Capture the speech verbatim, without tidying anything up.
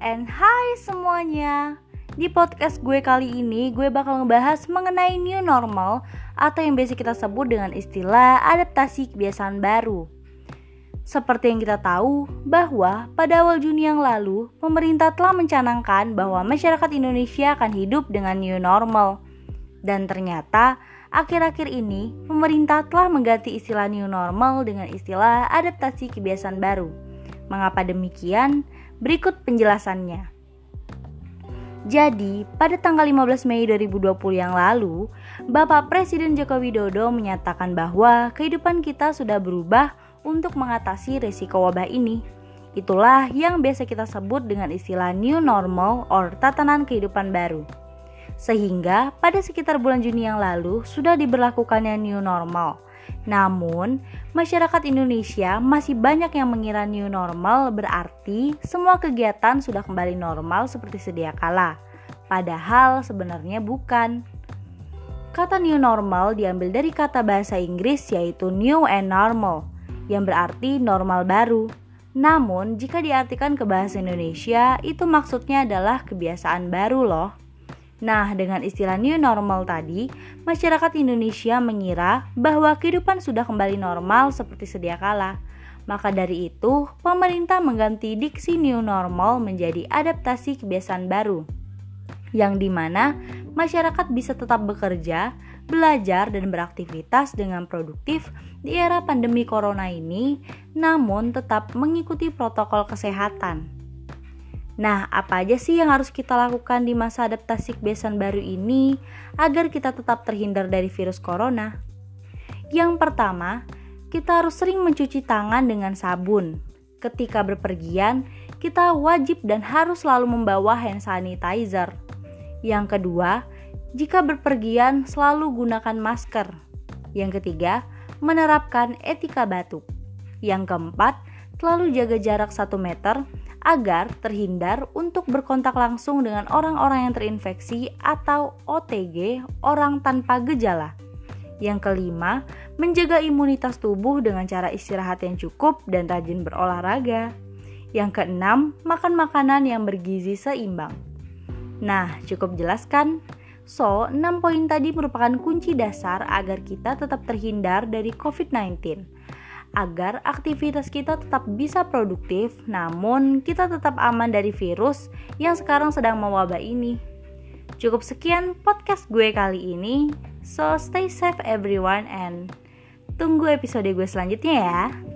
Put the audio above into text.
and hi semuanya. Di podcast gue kali ini gue bakal ngebahas mengenai new normal atau yang biasa kita sebut dengan istilah adaptasi kebiasaan baru. Seperti yang kita tahu bahwa pada awal Juni yang lalu pemerintah telah mencanangkan bahwa masyarakat Indonesia akan hidup dengan new normal. Dan ternyata akhir-akhir ini pemerintah telah mengganti istilah new normal dengan istilah adaptasi kebiasaan baru. Mengapa demikian? Berikut penjelasannya. Jadi, pada tanggal lima belas Mei dua ribu dua puluh yang lalu, Bapak Presiden Joko Widodo menyatakan bahwa kehidupan kita sudah berubah untuk mengatasi risiko wabah ini. Itulah yang biasa kita sebut dengan istilah new normal or tatanan kehidupan baru. Sehingga, pada sekitar bulan Juni yang lalu sudah diberlakukannya new normal. Namun, masyarakat Indonesia masih banyak yang mengira new normal berarti semua kegiatan sudah kembali normal seperti sedia kala. Padahal sebenarnya bukan. Kata new normal diambil dari kata bahasa Inggris yaitu new and normal, yang berarti normal baru. Namun, jika diartikan ke bahasa Indonesia, itu maksudnya adalah kebiasaan baru loh. Nah, dengan istilah new normal tadi, masyarakat Indonesia mengira bahwa kehidupan sudah kembali normal seperti sedia kala. Maka dari itu, pemerintah mengganti diksi new normal menjadi adaptasi kebiasaan baru, yang dimana masyarakat bisa tetap bekerja, belajar, dan beraktivitas dengan produktif di era pandemi corona ini, namun tetap mengikuti protokol kesehatan. Nah, apa aja sih yang harus kita lakukan di masa adaptasi kebiasaan baru ini agar kita tetap terhindar dari virus corona? Yang pertama, kita harus sering mencuci tangan dengan sabun. Ketika berpergian, kita wajib dan harus selalu membawa hand sanitizer. Yang kedua, jika berpergian selalu gunakan masker. Yang ketiga, menerapkan etika batuk. Yang keempat, selalu jaga jarak satu meter agar terhindar untuk berkontak langsung dengan orang-orang yang terinfeksi atau O T G, orang tanpa gejala. Yang kelima, menjaga imunitas tubuh dengan cara istirahat yang cukup dan rajin berolahraga. Yang keenam, makan makanan yang bergizi seimbang. Nah, cukup jelas kan? So, enam poin tadi merupakan kunci dasar agar kita tetap terhindar dari covid sembilan belas. Agar aktivitas kita tetap bisa produktif, namun kita tetap aman dari virus yang sekarang sedang mewabah ini. Cukup sekian podcast gue kali ini, so stay safe everyone and tunggu episode gue selanjutnya ya.